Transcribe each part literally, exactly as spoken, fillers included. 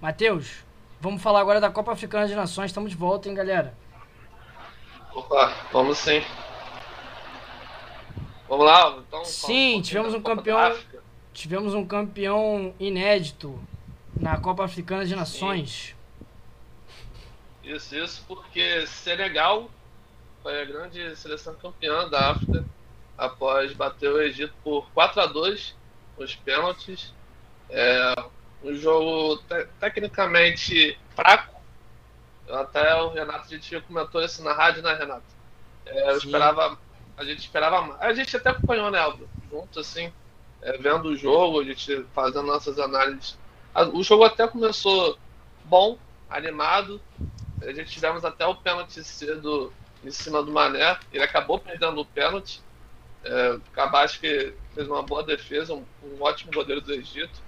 Matheus, vamos falar agora da Copa Africana de Nações. Estamos de volta, hein, galera? Opa, vamos sim. Vamos lá, então. Sim, um tivemos um campeão. Tivemos um campeão inédito na Copa Africana de Nações. Sim. Isso, isso, porque Senegal foi a grande seleção campeã da África após bater o Egito por quatro a dois nos pênaltis. É um jogo te tecnicamente fraco. Até o Renato a gente comentou isso na rádio, né, Renato? É, eu esperava, a gente esperava mais. A gente até acompanhou, né, Aldo? Junto, assim, é, vendo o jogo, a gente fazendo nossas análises. O jogo até começou bom, animado. A gente tivemos até o pênalti cedo em cima do Mané. Ele acabou perdendo o pênalti. É, Cabacho que fez uma boa defesa, um, um ótimo goleiro do Egito.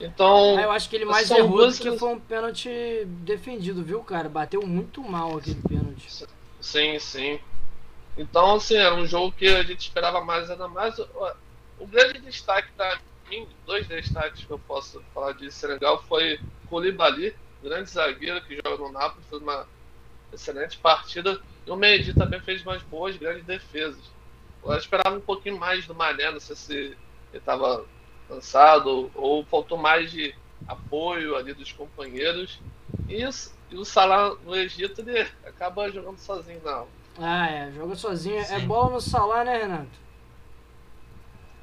Então, ah, eu acho que ele mais errou do que foi um pênalti defendido, viu, cara? Bateu muito mal aquele pênalti. Sim, sim. Então, assim, era um jogo que a gente esperava mais, ainda mais. O grande destaque para mim, dois destaques que eu posso falar de Senegal, foi Koulibaly, grande zagueiro que joga no Napoli, fez uma excelente partida. E o Mendy também fez umas boas, grandes defesas. Eu esperava um pouquinho mais do Mané, não sei se ele estava cansado ou faltou mais de apoio ali dos companheiros. E, e o Salah no Egito, ele acaba jogando sozinho, não. Ah, é, joga sozinho. Sim. É bom no Salah, né, Renato?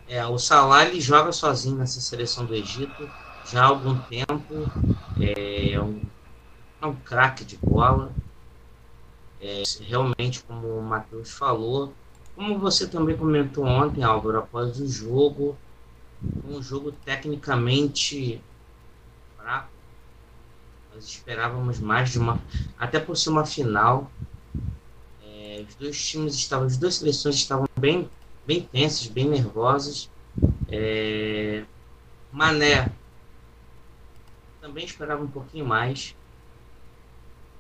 É, o Salah, ele joga sozinho nessa seleção do Egito já há algum tempo. É um, é um craque de bola. É, realmente, como o Matheus falou, como você também comentou ontem, Álvaro, após o jogo, um jogo tecnicamente fraco, nós esperávamos mais de uma, até por ser uma final. É, os dois times estavam, as duas seleções estavam bem, bem tensas, bem nervosas. É, Mané também esperava um pouquinho mais.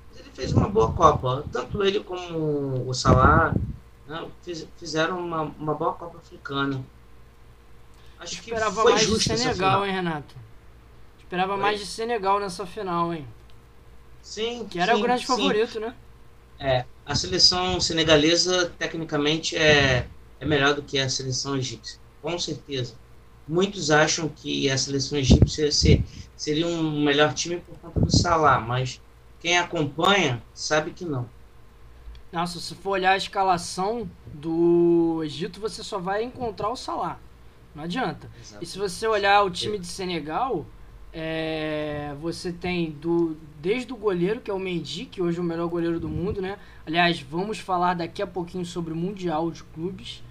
Mas ele fez uma boa Copa, tanto ele como o Salah, né, fiz, fizeram uma, uma boa Copa Africana. Acho que esperava foi mais de Senegal, hein, Renato? Esperava foi. mais de Senegal nessa final, hein? Sim, que era sim, o grande sim. favorito, né? É, a seleção senegalesa tecnicamente é, é melhor do que a seleção egípcia, com certeza. Muitos acham que a seleção egípcia ser, seria um melhor time por conta do Salah, mas quem acompanha sabe que não. Nossa, se for olhar a escalação do Egito, você só vai encontrar o Salah. Não adianta. Exato. E se você olhar o time de Senegal, é, você tem do, desde o goleiro, que é o Mendy, que hoje é o melhor goleiro do mundo, né? Aliás, vamos falar daqui a pouquinho sobre o Mundial de Clubes.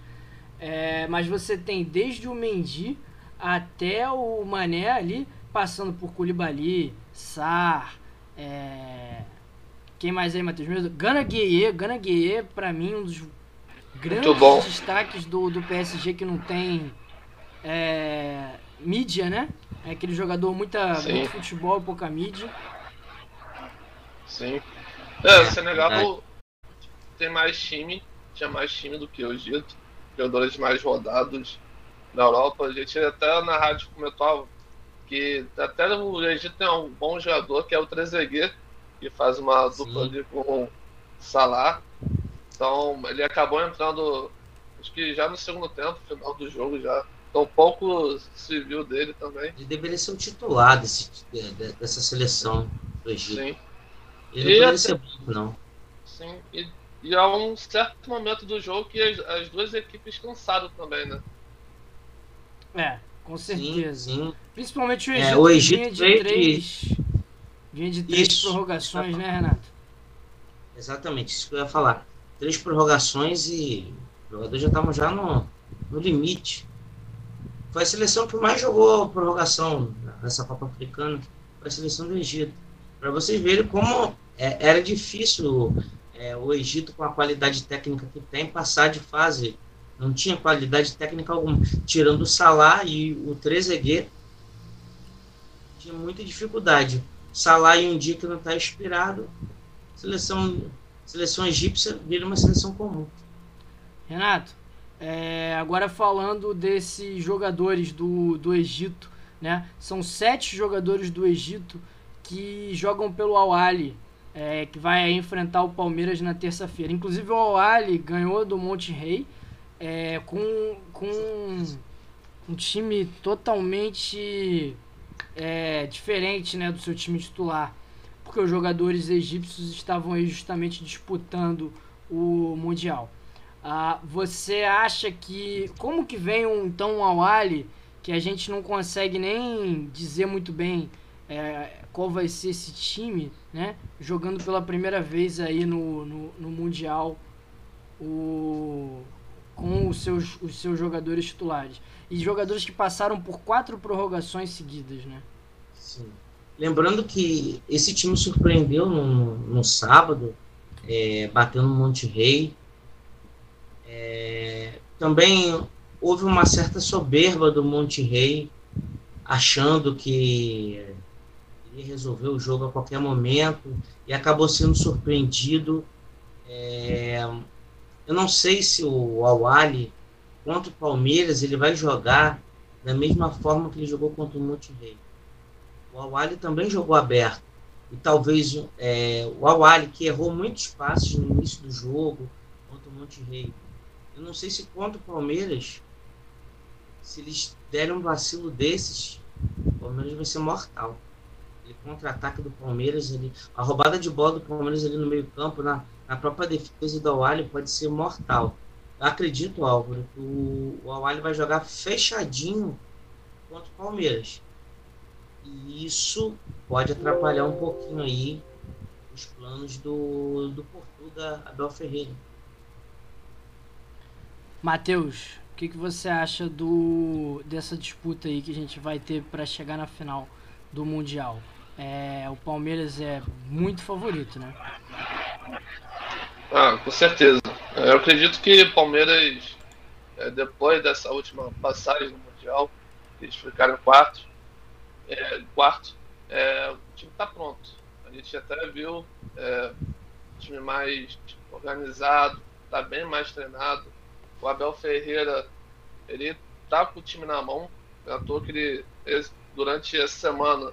É, mas você tem desde o Mendy até o Mané ali, passando por Koulibaly, Sar, é, quem mais aí, Matheus? Gana Gueye, Gana Gueye, pra mim, um dos grandes destaques do, do P S G que não tem... É, mídia, né? É aquele jogador muita, muito futebol, pouca mídia. Sim. É, o Senegal tem mais time, tinha mais time do que o Egito, jogadores mais rodados na Europa. A gente até na rádio comentou que até o Egito tem um bom jogador, que é o Trezeguet, que faz uma dupla ali com o Salah. Então ele acabou entrando, acho que já no segundo tempo, final do jogo já. Então pouco se viu dele também. Ele deveria ser o titular desse, dessa seleção do Egito. Sim. Ele e não deveria ser bom, não. Sim, e, e há um certo momento do jogo que as, as duas equipes cansaram também, né? É, com certeza. Sim, sim. Principalmente o Egito, é, o Egito vinha, de três, de... vinha de três Isso. prorrogações, Exatamente. né, Renato? Exatamente, isso que eu ia falar. Três prorrogações e os jogadores já estavam já no, no limite. Foi a seleção que mais jogou prorrogação nessa Copa Africana, foi a seleção do Egito. Para vocês verem como é, era difícil é, o Egito, com a qualidade técnica que tem, passar de fase. Não tinha qualidade técnica alguma. Tirando o Salah e o Trezeguet, tinha muita dificuldade. Salah em um dia que não está inspirado, seleção, seleção egípcia vira uma seleção comum. Renato? É, agora falando desses jogadores do, do Egito, né? São sete jogadores do Egito que jogam pelo Al Ahly, é, que vai enfrentar o Palmeiras na terça-feira. Inclusive o Al Ahly ganhou do Monterrey é, com, com um time totalmente é, diferente, né, do seu time titular, porque os jogadores egípcios estavam aí justamente disputando o Mundial. Ah, você acha que... Como que vem um, então um Al Ahly que a gente não consegue nem dizer muito bem é, qual vai ser esse time, né? Jogando pela primeira vez aí no, no, no Mundial o, com os seus, os seus jogadores titulares. E jogadores que passaram por quatro prorrogações seguidas, né? Sim. Lembrando que esse time surpreendeu no, no sábado, é, batendo no Monterrey. É, também houve uma certa soberba do Monterrey, achando que ia resolver o jogo a qualquer momento, e acabou sendo surpreendido. É, eu não sei se o Al Ahly contra o Palmeiras ele vai jogar da mesma forma que ele jogou contra o Monterrey. O Al Ahly também jogou aberto, e talvez é, o Al Ahly, que errou muitos passes no início do jogo contra o Monterrey, eu não sei se contra o Palmeiras, se eles derem um vacilo desses, o Palmeiras vai ser mortal. Ele contra-ataque do Palmeiras, ele, a roubada de bola do Palmeiras ali no meio-campo, na, na própria defesa do Al Ahly, pode ser mortal. Eu acredito, Álvaro, que o, o Al Ahly vai jogar fechadinho contra o Palmeiras. E isso pode atrapalhar um pouquinho aí os planos do, do Portuga, Abel Ferreira. Matheus, o que, que você acha do, dessa disputa aí que a gente vai ter para chegar na final do Mundial? É, o Palmeiras é muito favorito, né? Ah, com certeza. Eu acredito que o Palmeiras, depois dessa última passagem do Mundial, eles ficaram quatro, É, quarto, é, o time está pronto. A gente até viu é, um time mais organizado, está bem mais treinado. O Abel Ferreira, ele está com o time na mão. À toa que ele, ele, durante essa semana,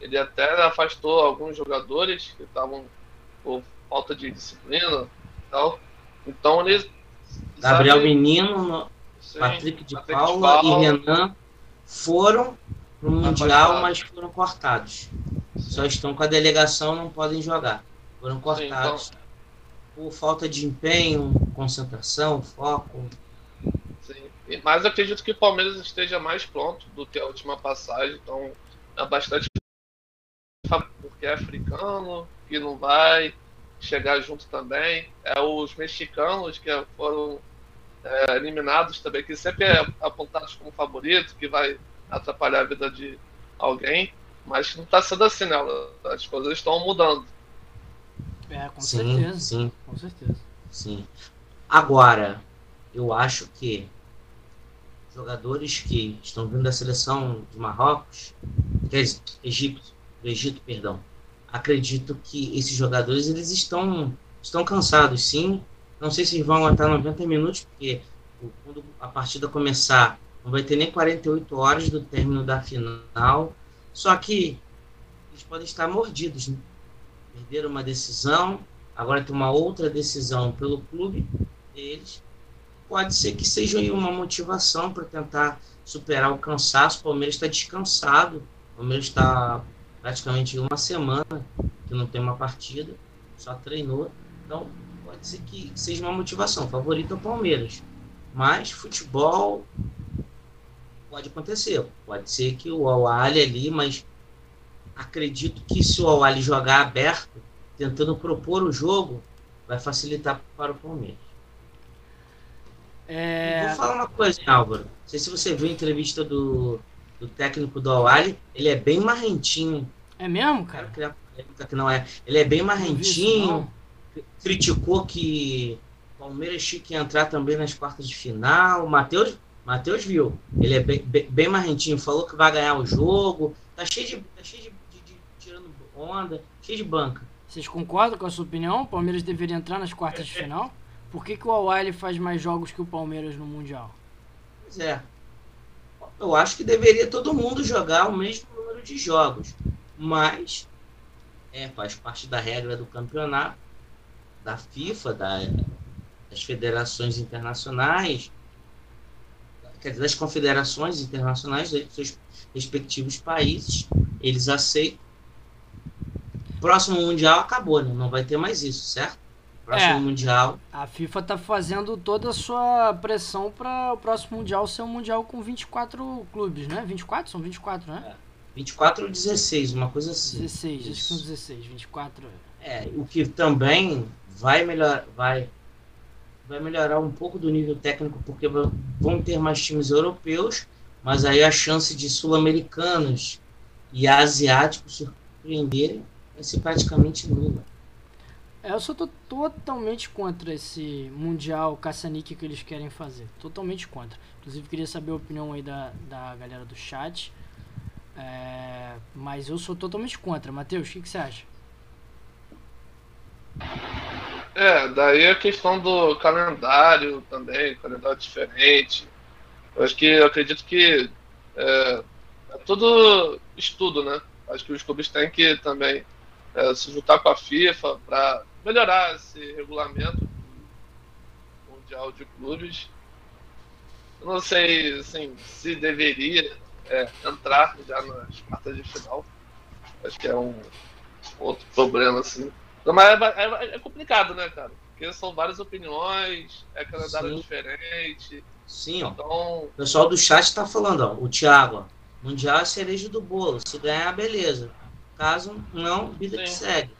ele até afastou alguns jogadores que estavam por falta de disciplina e tal. Então ele... Gabriel Menino, Patrick de Patrick Paula, Paula e Renan foram... para o Mundial, mas foram cortados. Sim. Só estão com a delegação, não podem jogar. Foram cortados. Sim, então... Por falta de empenho, concentração, foco. Sim. Mas eu acredito que o Palmeiras esteja mais pronto do que a última passagem. Então, é bastante... Porque é africano, que não vai chegar junto também. É os mexicanos que foram é, eliminados também, que sempre é apontados como favorito, que vai... atrapalhar a vida de alguém, mas não está sendo assim, né? As coisas estão mudando. É, com sim, certeza. Sim. Com certeza. Sim. Agora, eu acho que jogadores que estão vindo da seleção de Marrocos, quer dizer, Egito, do Egito, perdão, acredito que esses jogadores eles estão, estão cansados, sim. Não sei se vão aguentar noventa minutos, porque quando a partida começar, não vai ter nem quarenta e oito horas do término da final. Só que eles podem estar mordidos, né? Perderam uma decisão, agora tem uma outra decisão pelo clube deles. Pode ser que seja uma motivação para tentar superar o cansaço. O Palmeiras está descansado. O Palmeiras está praticamente uma semana que não tem uma partida, só treinou. Então, pode ser que seja uma motivação. Favorito é o Palmeiras. Mas futebol... pode acontecer, pode ser que o Al Ahly ali, mas acredito que se o Al Ahly jogar aberto, tentando propor o jogo, vai facilitar para o Palmeiras. É... Vou falar uma coisa, Álvaro. Não sei se você viu a entrevista do, do técnico do Al Ahly, ele é bem marrentinho. É mesmo, cara? Que não é. Ele é bem marrentinho, isso, criticou que o Palmeiras tinha que entrar também nas quartas de final. O Matheus... Matheus viu, ele é bem, bem, bem marrentinho, falou que vai ganhar o jogo, tá cheio de, tá cheio de, de, de tirando onda, cheio de banca. Vocês concordam com a sua opinião? O Palmeiras deveria entrar nas quartas de final? Por que, que o Al Ahly faz mais jogos que o Palmeiras no Mundial? Pois é, eu acho que deveria todo mundo jogar o mesmo número de jogos, mas É, faz parte da regra do campeonato, da FIFA, da, das federações internacionais, quer dizer, das confederações internacionais dos seus respectivos países, eles aceitam. Próximo Mundial acabou, né? Não vai ter mais isso, certo? Próximo é, Mundial. A FIFA tá fazendo toda a sua pressão para o próximo Mundial ser um Mundial com vinte e quatro clubes, né? vinte e quatro? São vinte e quatro, né? É. vinte e quatro ou dezesseis, uma coisa assim. dezesseis, acho que são dezesseis, vinte e quatro. É, o que também vai, melhor, vai, vai melhorar um pouco do nível técnico, porque vão ter mais times europeus, mas aí a chance de sul-americanos e asiáticos surpreenderem vai ser praticamente nula. É, eu só tô totalmente contra esse Mundial caça-níquel que eles querem fazer. Totalmente contra. Inclusive, queria saber a opinião aí da, da galera do chat. É, mas eu sou totalmente contra. Matheus, o que, que você acha? É, daí a questão do calendário também, calendário diferente. Eu acho que, eu acredito que é, é tudo estudo, né? Acho que os clubes têm que também é, se juntar com a FIFA para melhorar esse regulamento mundial de clubes. Eu não sei assim, se deveria É, entrar já nas quartas de final. Acho que é um outro problema, assim. Mas é, é, é complicado, né, cara? Porque são várias opiniões, é calendário Sim. diferente. Sim, ó. Então... O pessoal do chat tá falando, ó. O Thiago, ó, Mundial é a cereja do bolo. Se ganhar, beleza. Caso não, vida Sim. que segue.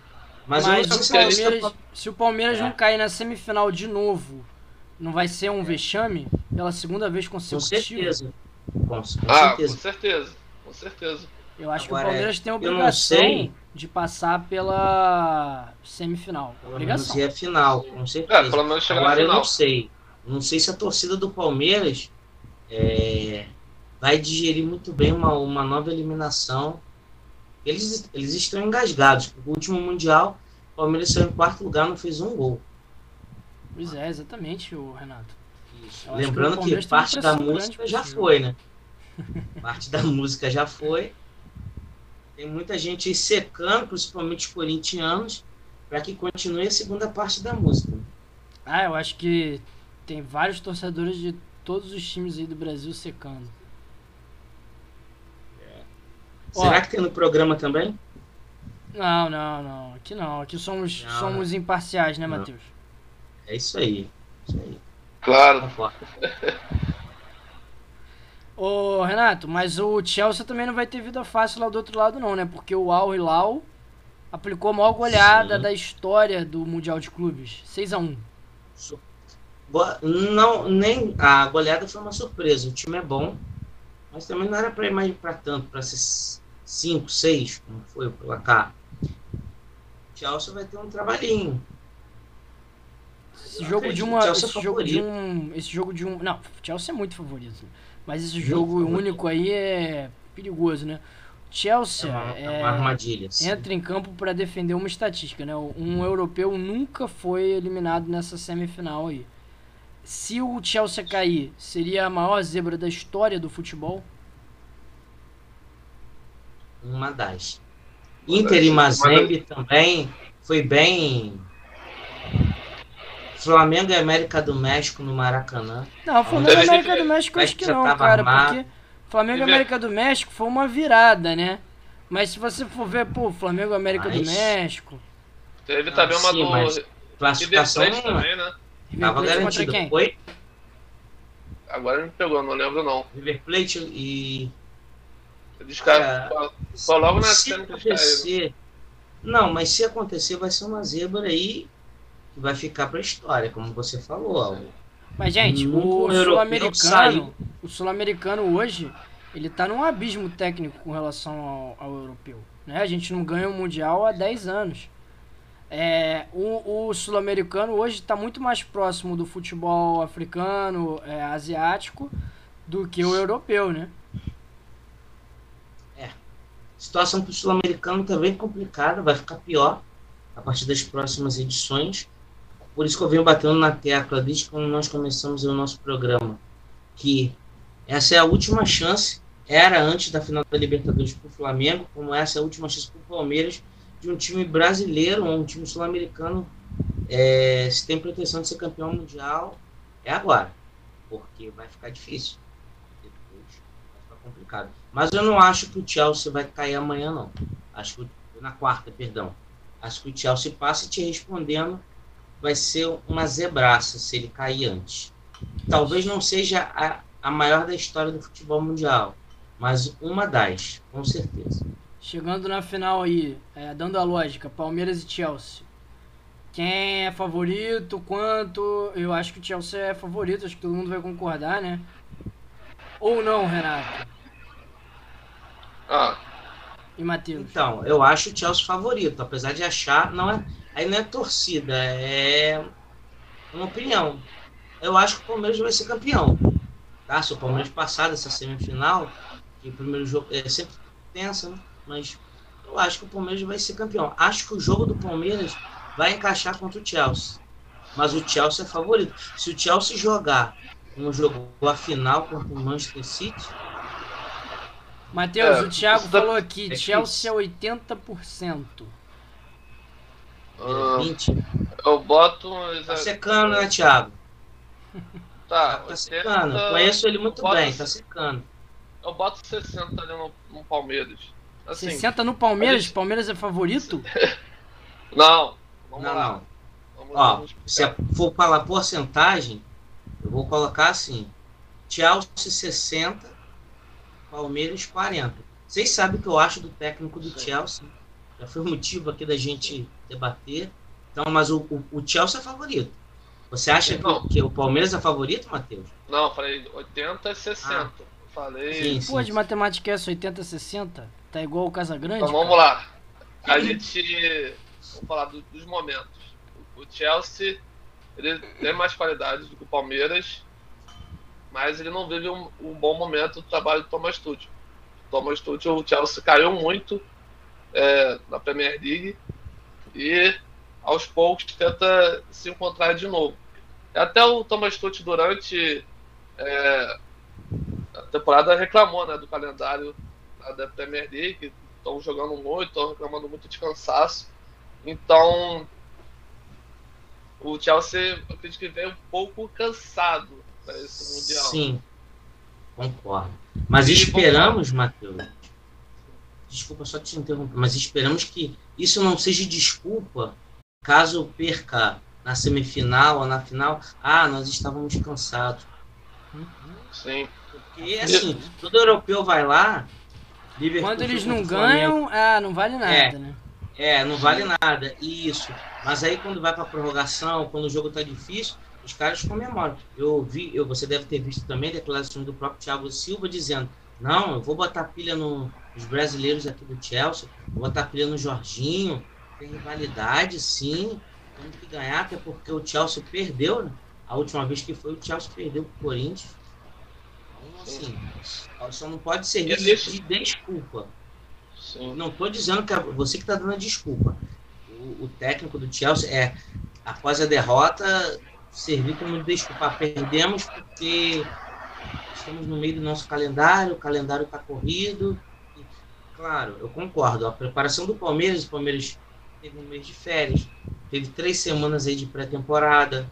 Mas, Mas eu não sei se, Palmeiras, tá... se o Palmeiras é. não cair na semifinal de novo, não vai ser um é. vexame pela segunda vez consecutiva? Com certeza. Com, com, ah, certeza. com certeza, com certeza. Eu acho Agora, que o Palmeiras é, tem a obrigação de passar pela semifinal. Obrigação. Se é final, com certeza. É, pelo menos chegar Agora, na eu final. não sei. Não sei se a torcida do Palmeiras é, vai digerir muito bem uma, uma nova eliminação. Eles, eles estão engasgados. No último Mundial, o Palmeiras saiu em quarto lugar, não fez um gol. Pois é, exatamente, o Renato. Lembrando que, que parte da música já foi, né? Parte da música já foi. Tem muita gente aí secando, principalmente os corintianos, para que continue a segunda parte da música. Ah, eu acho que tem vários torcedores de todos os times aí do Brasil secando. É. Será Ó, que tem no programa também? Não, não, não. Aqui não. Aqui somos, não, somos não. imparciais, né, Matheus? É isso aí. É isso aí. Claro. Ô, Renato, mas o Chelsea também não vai ter vida fácil lá do outro lado não, né? Porque o Al Ahly aplicou a maior goleada Sim. da história do Mundial de Clubes. seis a um. Não, nem a goleada foi uma surpresa. O time é bom, mas também não era para ir mais para tanto, para ser cinco, seis, como foi o placar. O Chelsea vai ter um trabalhinho. Esse jogo de uma. Esse jogo de, um, esse jogo de um. Não, Chelsea é muito favorito. Mas esse jogo muito único favorito. aí é perigoso, né? Chelsea é uma, é, uma armadilha, entra em campo para defender uma estatística, né? Um europeu nunca foi eliminado nessa semifinal aí. Se o Chelsea cair, seria a maior zebra da história do futebol? Uma das. Inter e Mazembe também foi bem. Flamengo e América do México no Maracanã. Não, Flamengo e América do México acho que não, cara, armado. porque Flamengo e América do México foi uma virada, né? Mas se você for ver, pô, Flamengo e América mas... do México... Teve também uma do... classificação também, né? Tava garantido. Quem? Foi? Agora não pegou, não lembro não. River Plate e... Eles caíram. Só logo na cena que eles caíram. Não, mas se acontecer vai ser uma zebra aí... vai ficar para a história, como você falou. Mas, gente, o sul-americano, o sul-americano hoje, ele tá num abismo técnico com relação ao, ao europeu. Né? A gente não ganha o Mundial há dez anos. É, o o sul-americano hoje está muito mais próximo do futebol africano, é, asiático, do que o europeu, né? É. Situação para o sul-americano tá bem complicada, vai ficar pior a partir das próximas edições. Por isso que eu venho batendo na tecla desde quando nós começamos o nosso programa, que essa é a última chance, era antes da final da Libertadores para o Flamengo, como essa é a última chance para o Palmeiras, de de um time brasileiro, um time sul-americano, é, se tem pretensão de ser campeão mundial, é agora. Porque vai ficar difícil. Depois vai ficar complicado. Mas eu não acho que o Chelsea vai cair amanhã, não. Acho que na quarta, perdão. Acho que o Chelsea passa, e te respondendo, vai ser uma zebraça se ele cair antes. Talvez não seja a, a maior da história do futebol mundial, mas uma das, com certeza. Chegando na final aí, é, dando a lógica, Palmeiras e Chelsea. Quem é favorito, quanto? Eu acho que o Chelsea é favorito, acho que todo mundo vai concordar, né? Ou não, Renato? Ah. E Matheus? Então, eu acho o Chelsea favorito, apesar de achar, não é, aí não é torcida, é uma opinião. Eu acho que o Palmeiras vai ser campeão. Tá? Se o Palmeiras passar dessa semifinal, que o primeiro jogo é sempre tensa, né? Mas eu acho que o Palmeiras vai ser campeão. Acho que o jogo do Palmeiras vai encaixar contra o Chelsea. Mas o Chelsea é favorito. Se o Chelsea jogar um jogo a final contra o Manchester City... Matheus, é, o Thiago tá... falou aqui, é Chelsea é oitenta por cento. Uh, vinte por cento. Eu boto... Tá secando, né, Thiago? Tá, tá secando. oitenta... Conheço ele muito boto... bem, tá secando. Eu boto sessenta ali no, no Palmeiras. Assim, sessenta no Palmeiras? Gente... Palmeiras é favorito? Não, vamos não, lá. Não. Vamos Ó, lá, vamos se for falar porcentagem, eu vou colocar assim: Chelsea sessenta, Palmeiras quarenta. Vocês sabem o que eu acho do técnico do Chelsea. Já foi o motivo aqui da gente debater. Então, mas o, o, o Chelsea é favorito. Você acha que, que o Palmeiras é favorito, Matheus? Não, eu falei oitenta e sessenta. Ah, falei. Sim, sim, pô, de matemática é essa, oitenta e sessenta? Tá igual o Casagrande? Então vamos cara. Lá. A gente. Vamos falar do, dos momentos. O Chelsea, ele tem mais qualidade do que o Palmeiras, mas ele não vive um, um bom momento do trabalho do Thomas Tuchel. Thomas Tuchel, o Chelsea caiu muito é, na Premier League e aos poucos tenta se encontrar de novo. Até o Thomas Tuchel durante é, a temporada reclamou, né, do calendário da Premier League, estão jogando muito, estão reclamando muito de cansaço. Então, o Chelsea, eu acredito que vem um pouco cansado para esse Mundial. Sim, concordo. Mas e esperamos, Matheus, desculpa só te interromper, mas esperamos que isso não seja desculpa caso eu perca na semifinal ou na final. Ah, nós estávamos cansados. Sim. Porque, assim, todo europeu vai lá... Liverpool, quando eles não ganham, ah, não vale nada, é, né? É, não vale nada, isso. Mas aí quando vai para a prorrogação, quando o jogo tá difícil, os caras comemoram. Eu vi, eu, você deve ter visto também declarações do próprio Thiago Silva dizendo: não, eu vou botar pilha no, nos brasileiros aqui do Chelsea, vou botar pilha no Jorginho, tem rivalidade, sim, temos que ganhar, até porque o Chelsea perdeu, né? A última vez que foi, o Chelsea perdeu para o Corinthians. Assim, só não pode servir de desculpa. Sim. Não estou dizendo que é você que está dando a desculpa. O, o técnico do Chelsea é, após a derrota, servir como desculpa. Perdemos porque estamos no meio do nosso calendário, o calendário está corrido. E, claro, eu concordo. A preparação do Palmeiras, o Palmeiras teve um mês de férias, teve três semanas aí de pré-temporada.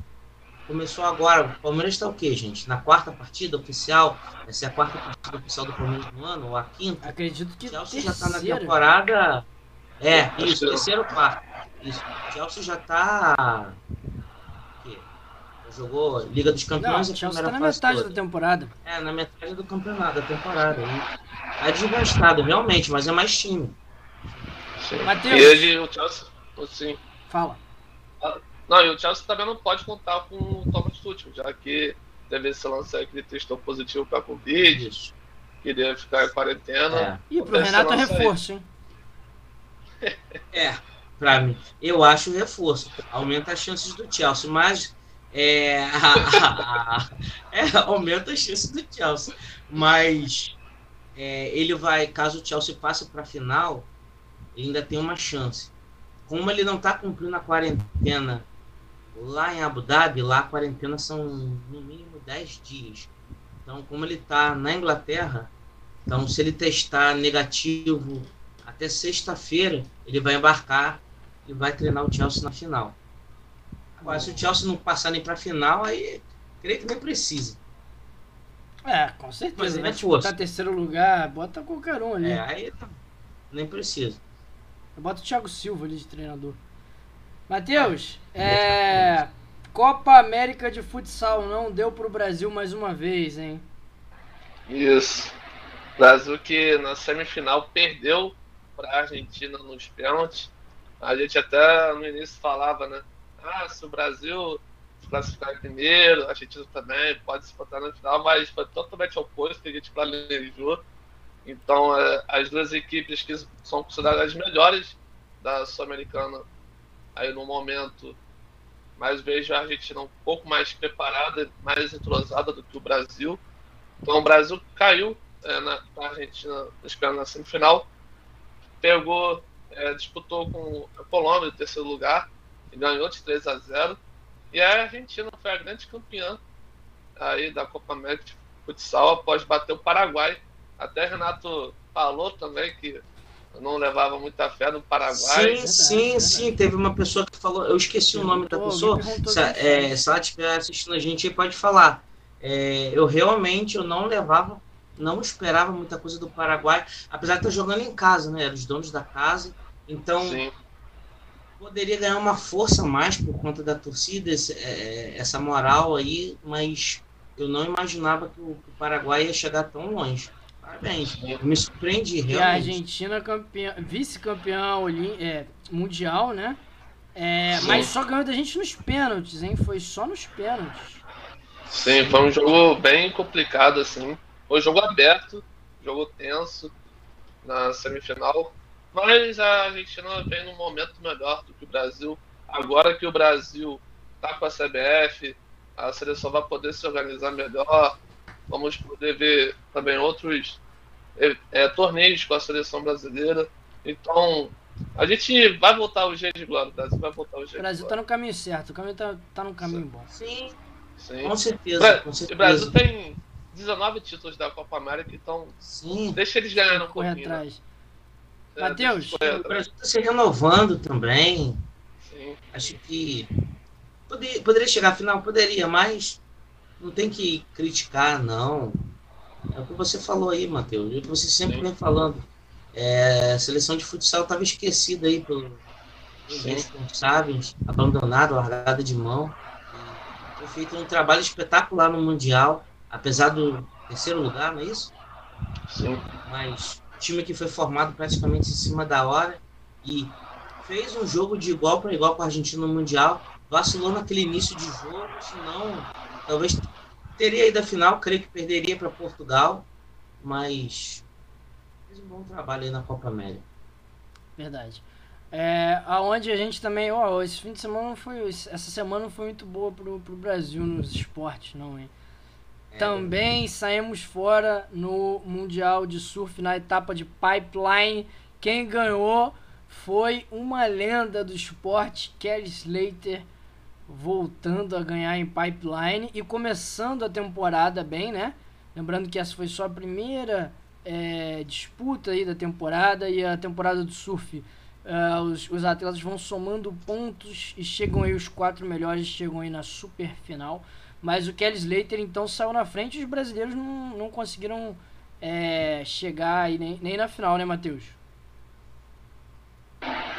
Começou agora. O Palmeiras está o quê, gente? Na quarta partida oficial? Essa é a quarta partida oficial do Palmeiras no ano? Ou a quinta? Acredito que o Chelsea terceiro. Já está na temporada... É, é isso. Terceiro quarto. Isso. O Chelsea já está... Jogou Liga dos Campeões. Não, o Chelsea está na metade toda da temporada. É, na metade do campeonato, da temporada. Está desgastado, realmente, mas é mais time. Matheus. E hoje o Chelsea... Sim. Fala. Fala. Não, e o Chelsea também não pode contar com o Thomas Tuchel, já que teve esse lance aí que ele testou positivo para Covid, isso, queria ficar em quarentena. É. E pro Renato é reforço, hein? É, para mim, eu acho reforço. Aumenta as chances do Chelsea, mas é, é aumenta as chances do Chelsea, mas é, ele vai, caso o Chelsea passe para a final, ele ainda tem uma chance. Como ele não está cumprindo a quarentena lá em Abu Dhabi, lá a quarentena são no mínimo dez dias. Então, como ele está na Inglaterra, então se ele testar negativo Até sexta-feira ele vai embarcar e vai treinar o Chelsea na final. Agora, se o Chelsea não passar nem para a final, aí creio que nem precisa. É, com certeza. Mas ele vai botar terceiro lugar, bota qualquer um ali. É, aí nem precisa. Bota o Thiago Silva ali de treinador. Matheus, é... Copa América de Futsal não deu pro Brasil mais uma vez, hein? Isso. Brasil que na semifinal perdeu pra Argentina nos pênaltis. A gente até no início falava, né? Ah, se o Brasil se classificar primeiro, a Argentina também pode se botar na final, mas foi totalmente oposto que a gente planejou. Então, as duas equipes que são consideradas as melhores da Sul-Americana aí no momento, mas vejo a Argentina um pouco mais preparada, mais entrosada do que o Brasil. Então, o Brasil caiu é, na Argentina esperando na semifinal, pegou, é, disputou com a Colômbia em terceiro lugar e ganhou de três a zero. E a Argentina foi a grande campeã aí da Copa América de Futsal após bater o Paraguai. Até Renato falou também que não levava muita fé no Paraguai. Sim, sim, sim. Teve uma pessoa que falou, eu esqueci o nome da pessoa. Se, é, se ela estiver assistindo a gente, pode falar. É, eu realmente eu não levava, não esperava muita coisa do Paraguai, apesar de estar jogando em casa, né? Eram os donos da casa. Então, sim, poderia ganhar uma força mais por conta da torcida, esse, é, essa moral aí, mas eu não imaginava que o, que o Paraguai ia chegar tão longe. Parabéns, me surpreendi realmente. E a Argentina campeã, vice-campeã é, mundial, né? É, mas só ganhou da gente nos pênaltis, hein? Foi só nos pênaltis. Sim, foi um jogo bem complicado, assim. Foi um jogo aberto, jogo tenso na semifinal. Mas a Argentina vem num momento melhor do que o Brasil. Agora que o Brasil tá com a C B F, a seleção vai poder se organizar melhor. Vamos poder ver também outros é, torneios com a seleção brasileira. Então, a gente vai voltar ao jeito de glória. O Brasil vai voltar ao jeito. O Brasil está no caminho certo. O caminho tá, tá no caminho bom. Sim, sim. Com certeza, com certeza. O Brasil tem dezenove títulos da Copa América, então sim, deixa eles ganharem um pouquinho. Atrás. Né? Matheus, é, o Brasil está se renovando também. Sim. Acho que poderia, poderia chegar à final, poderia, mas não tem que criticar, não. É o que você falou aí, Matheus. É o que você sempre vem falando. É, a seleção de futsal estava esquecida aí pelos responsáveis, abandonada, largada de mão. Foi feito um trabalho espetacular no Mundial, apesar do terceiro lugar, não é isso? Sim. Mas o time que foi formado praticamente em cima da hora e fez um jogo de igual para igual com a Argentina no Mundial. Vacilou naquele início de jogo, senão talvez teria ido à final, creio que perderia para Portugal, mas fez um bom trabalho aí na Copa América. Verdade. É, aonde a gente também, ó, esse fim de semana não foi, essa semana não foi muito boa pro, pro Brasil nos esportes, não, hein? É, também é saímos fora no Mundial de Surf na etapa de Pipeline. Quem ganhou foi uma lenda do esporte, Kelly Slater, voltando a ganhar em Pipeline e começando a temporada bem, né? Lembrando que essa foi só a primeira é, disputa aí da temporada e a temporada do surf. Uh, os, os atletas vão somando pontos e chegam aí os quatro melhores, chegam aí na super final. Mas o Kelly Slater então saiu na frente e os brasileiros não, não conseguiram é, chegar aí nem, nem na final, né, Matheus?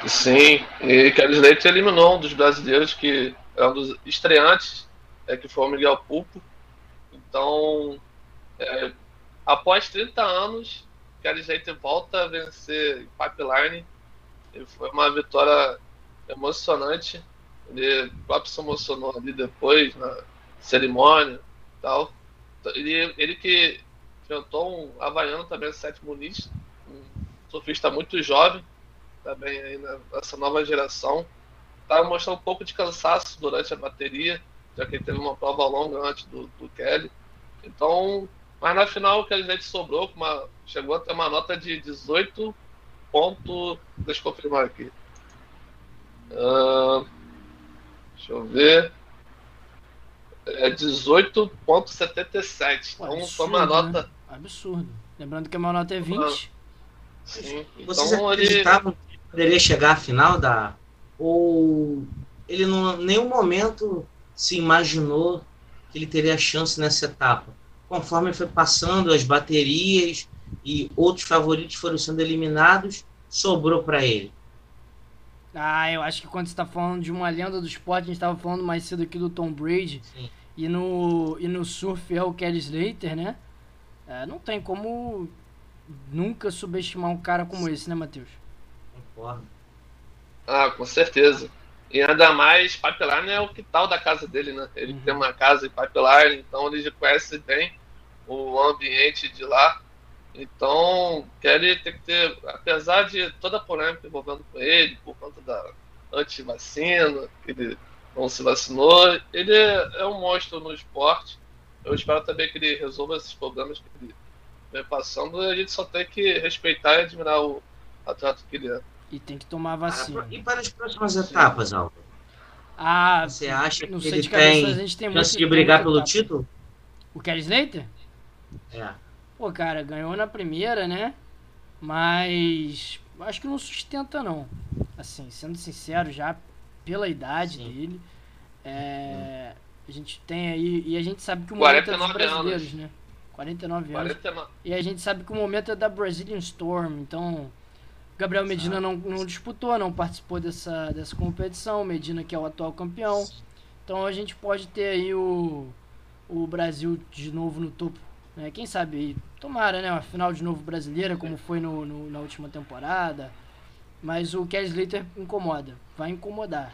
Sim, e Kelly Slater eliminou um dos brasileiros que é um dos estreantes, é, que foi o Miguel Pulpo. Então, é, após trinta anos, Kelly Slater volta a vencer em Pipeline. E foi uma vitória emocionante. Ele próprio se emocionou ali depois, na cerimônia e tal. Ele, ele que enfrentou um havaiano também, Sétimo Nis, um surfista muito jovem, também aí nessa nova geração. Estava mostrando um pouco de cansaço durante a bateria, já que ele teve uma prova longa antes do, do Kelly. Então, mas na final o Kelly Slater sobrou, uma, chegou a ter uma nota de dezoito pontos. Deixa eu confirmar aqui. Uh, deixa eu ver. É dezoito vírgula setenta e sete. Então, absurdo, foi uma nota. Né? Absurdo. Lembrando que a minha nota é vinte. Sim. Vocês então, acreditavam ele... que poderia chegar à final da... Ou ele em nenhum momento se imaginou que ele teria chance nessa etapa? Conforme foi passando as baterias e outros favoritos foram sendo eliminados, sobrou para ele. Ah, eu acho que quando você está falando de uma lenda do esporte, a gente estava falando mais cedo aqui do Tom Brady. Sim. E no, e no surf é o Kelly Slater, né? É, não tem como nunca subestimar um cara como esse, né, Matheus? Concordo. Ah, com certeza. E ainda mais, Pipeline é o quintal da casa dele, né? Ele uhum. tem uma casa em Pipeline, então ele já conhece bem o ambiente de lá. Então, Kelly tem que ter, apesar de toda a polêmica envolvendo com ele, por conta da antivacina, que ele não se vacinou, ele é um monstro no esporte. Eu espero também que ele resolva esses problemas que ele vem passando. A gente só tem que respeitar e admirar o atleta que ele é. E tem que tomar vacina. E para as próximas etapas, Aldo? Ah, você acha que ele tem chance de brigar pelo título? O Kelly Slater? É. Pô, cara, ganhou na primeira, né? Mas acho que não sustenta, não. Assim, sendo sincero, já pela idade Sim. dele, é, a gente tem aí... E a gente sabe que o momento é dos brasileiros, anos. Né? quarenta e nove anos. quarenta e nove. E a gente sabe que o momento é da Brazilian Storm, então... Gabriel Medina não, não disputou, não participou dessa, dessa competição. Medina, que é o atual campeão. Então a gente pode ter aí o, o Brasil de novo no topo. Né? Quem sabe aí, tomara, né? Uma final de novo brasileira, como foi no, no, na última temporada. Mas o Kelly Slater incomoda, vai incomodar.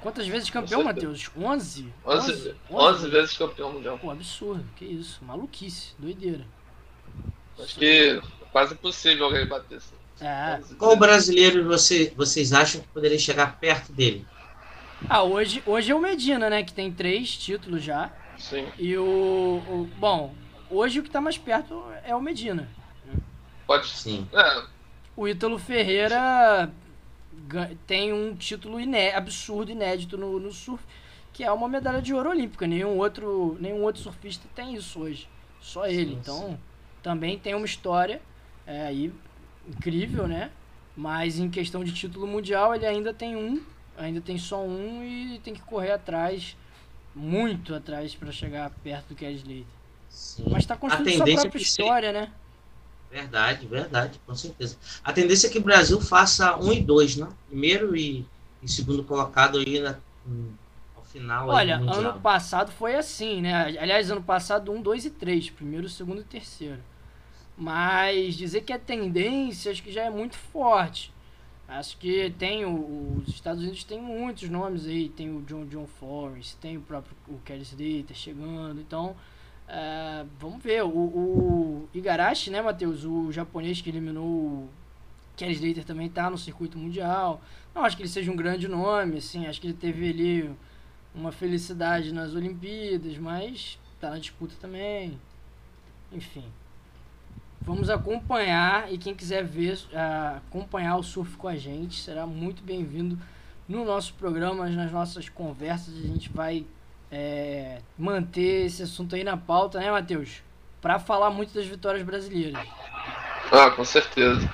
Quantas vezes campeão, Matheus? onze? onze? onze vezes campeão mundial. Pô, absurdo, que isso, maluquice, doideira. Acho que quase impossível alguém bater isso. É. Qual brasileiro você, vocês acham que poderia chegar perto dele? Ah, hoje, hoje é o Medina, né? Que tem três títulos já. Sim. E o, o... Bom, hoje o que tá mais perto é o Medina. Pode sim. É. O Ítalo Ferreira tem um título iné- absurdo, inédito no, no surf, que é uma medalha de ouro olímpica. Nenhum outro, nenhum outro surfista tem isso hoje. Só ele. Sim, então, sim. também tem uma história é, aí, incrível, né? Mas em questão de título mundial, ele ainda tem um. Ainda tem só um e tem que correr atrás... muito atrás para chegar perto do Kelly Slater. Sim. Mas está construindo sua própria é história, se... né? Verdade, verdade, com certeza. A tendência é que o Brasil faça um e dois, né? Primeiro e, e segundo colocado aí na, ao final. Olha, aí, ano passado foi assim, né? Aliás, ano passado um, dois e três, primeiro, segundo e terceiro. Mas dizer que a tendência acho que já é muito forte. Acho que tem, o, os Estados Unidos tem muitos nomes aí, tem o John John Florence, tem o próprio o Kelly Slater chegando, então uh, vamos ver, o, o Igarashi, né, Matheus, o japonês que eliminou o Kelly Slater também tá no circuito mundial. Não acho que ele seja um grande nome, assim, acho que ele teve ali uma felicidade nas Olimpíadas, mas tá na disputa também, enfim. Vamos acompanhar, e quem quiser ver, acompanhar o surf com a gente, será muito bem-vindo no nosso programa, nas nossas conversas. A gente vai é, manter esse assunto aí na pauta, né, Matheus? Para falar muito das vitórias brasileiras. Ah, com certeza.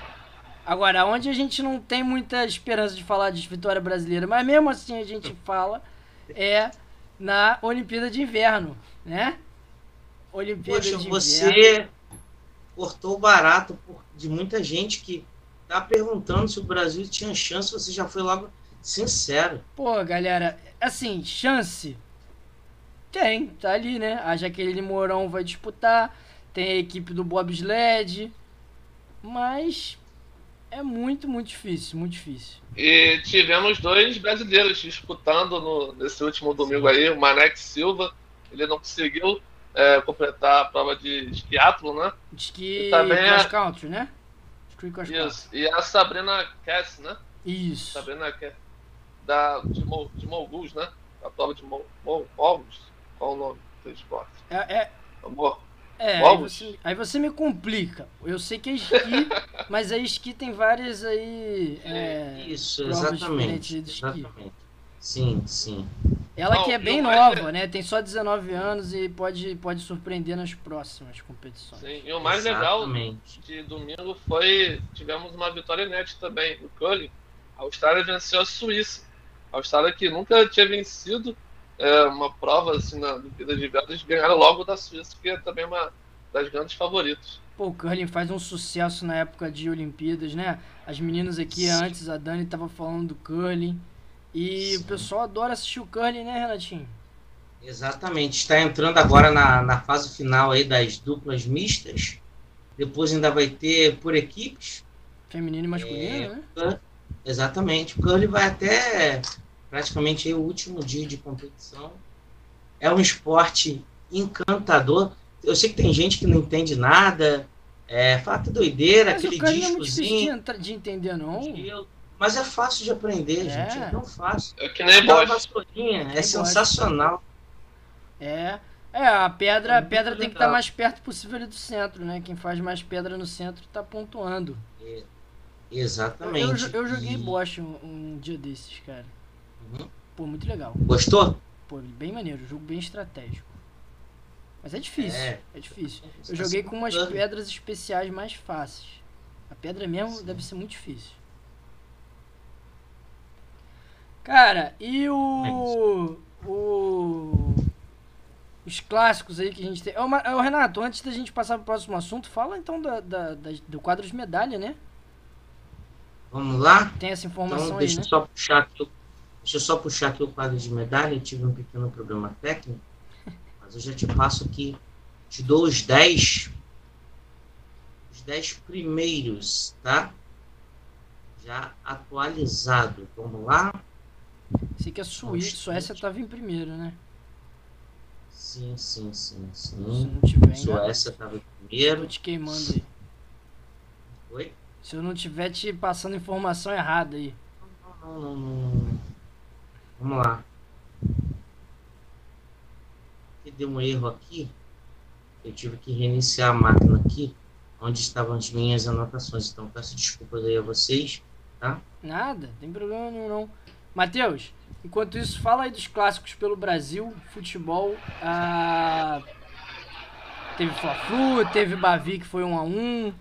Agora, onde a gente não tem muita esperança de falar de vitória brasileira, mas mesmo assim a gente fala, é na Olimpíada de Inverno, né? Olimpíada Poxa, de Inverno. Você... cortou barato de muita gente que tá perguntando se o Brasil tinha chance, você já foi logo sincero. Pô, galera, assim, chance tem, tá ali, né? A Jaqueline Mourão vai disputar, tem a equipe do bobsled, mas é muito, muito difícil, muito difícil. E tivemos dois brasileiros disputando no, nesse último domingo aí, o Mané Silva, ele não conseguiu É, completar a prova de esquiatlo, né? De esqui cross country, a... né? Cross Isso. Country. E a Sabrina Cass, né? Isso. Sabrina Cass, da, de, Mo, de Moguls, né? A prova de Mo, Mo, Moguls. Qual o nome do esporte? É, é... Amor. É, aí você, aí você me complica. Eu sei que é esqui, mas aí esqui tem várias aí... É, é, isso, exatamente. Exatamente. Sim, sim. Ela não, que é bem nova, é... né? Tem só dezenove anos e pode, pode surpreender nas próximas competições. Sim, e o mais Exatamente. legal de domingo foi... Tivemos uma vitória inédita também no Curling. A Austrália venceu a Suíça. A Austrália que nunca tinha vencido é, uma prova assim na vida de velhos, ganharam logo da Suíça, que é também uma das grandes favoritas. Pô, o Curling faz um sucesso na época de Olimpíadas, né? As meninas aqui, Sim. antes, a Dani tava falando do Curling. E Sim. o pessoal adora assistir o Curling, né, Renatinho? Exatamente. Está entrando agora na, na fase final aí das duplas mistas. Depois ainda vai ter por equipes. Feminino e masculino, é, né? Exatamente. O Curling vai até praticamente aí, o último dia de competição. É um esporte encantador. Eu sei que tem gente que não entende nada, é, fala que doideira, mas aquele discozinho. Mas o Curling é muito difícil de entender, não? Mas é fácil de aprender, é. gente, é tão fácil. É que nem bola. É sensacional. É, é a pedra, é a pedra tem que estar tá mais perto possível do centro, né? Quem faz mais pedra no centro tá pontuando. É. Exatamente. Eu, eu, eu joguei e... bocha um, um dia desses, cara. Uhum. Pô, muito legal. Gostou? Pô, bem maneiro, jogo bem estratégico. Mas é difícil, é, é difícil. Eu joguei com umas pedras especiais mais fáceis. A pedra mesmo Sim. deve ser muito difícil. Cara, e o, o os clássicos aí que a gente tem... Ô, Renato, antes da gente passar para o próximo assunto, fala então da, da, da, do quadro de medalha, né? Vamos lá? Tem essa informação então, deixa aí, eu né? só puxar aqui, deixa eu só puxar aqui o quadro de medalha, eu tive um pequeno problema técnico, mas eu já te passo aqui, te dou os dez, os dez primeiros, tá? Já atualizado, vamos lá? Sei que a Suíça, Suécia estava em primeiro, né? Sim, sim, sim, sim. Se não tiver, Suécia estava em primeiro. Tô te queimando aí. Oi? Se eu não tiver te passando informação errada aí. Não, não, não, não. Vamos lá. Deu um erro aqui. Eu tive que reiniciar a máquina aqui, onde estavam as minhas anotações. Então peço desculpas aí a vocês, tá? Nada, não tem problema nenhum, não. Matheus, enquanto isso, fala aí dos clássicos pelo Brasil, futebol. Ah, teve Fla-Flu, teve Bavi, que foi um a um.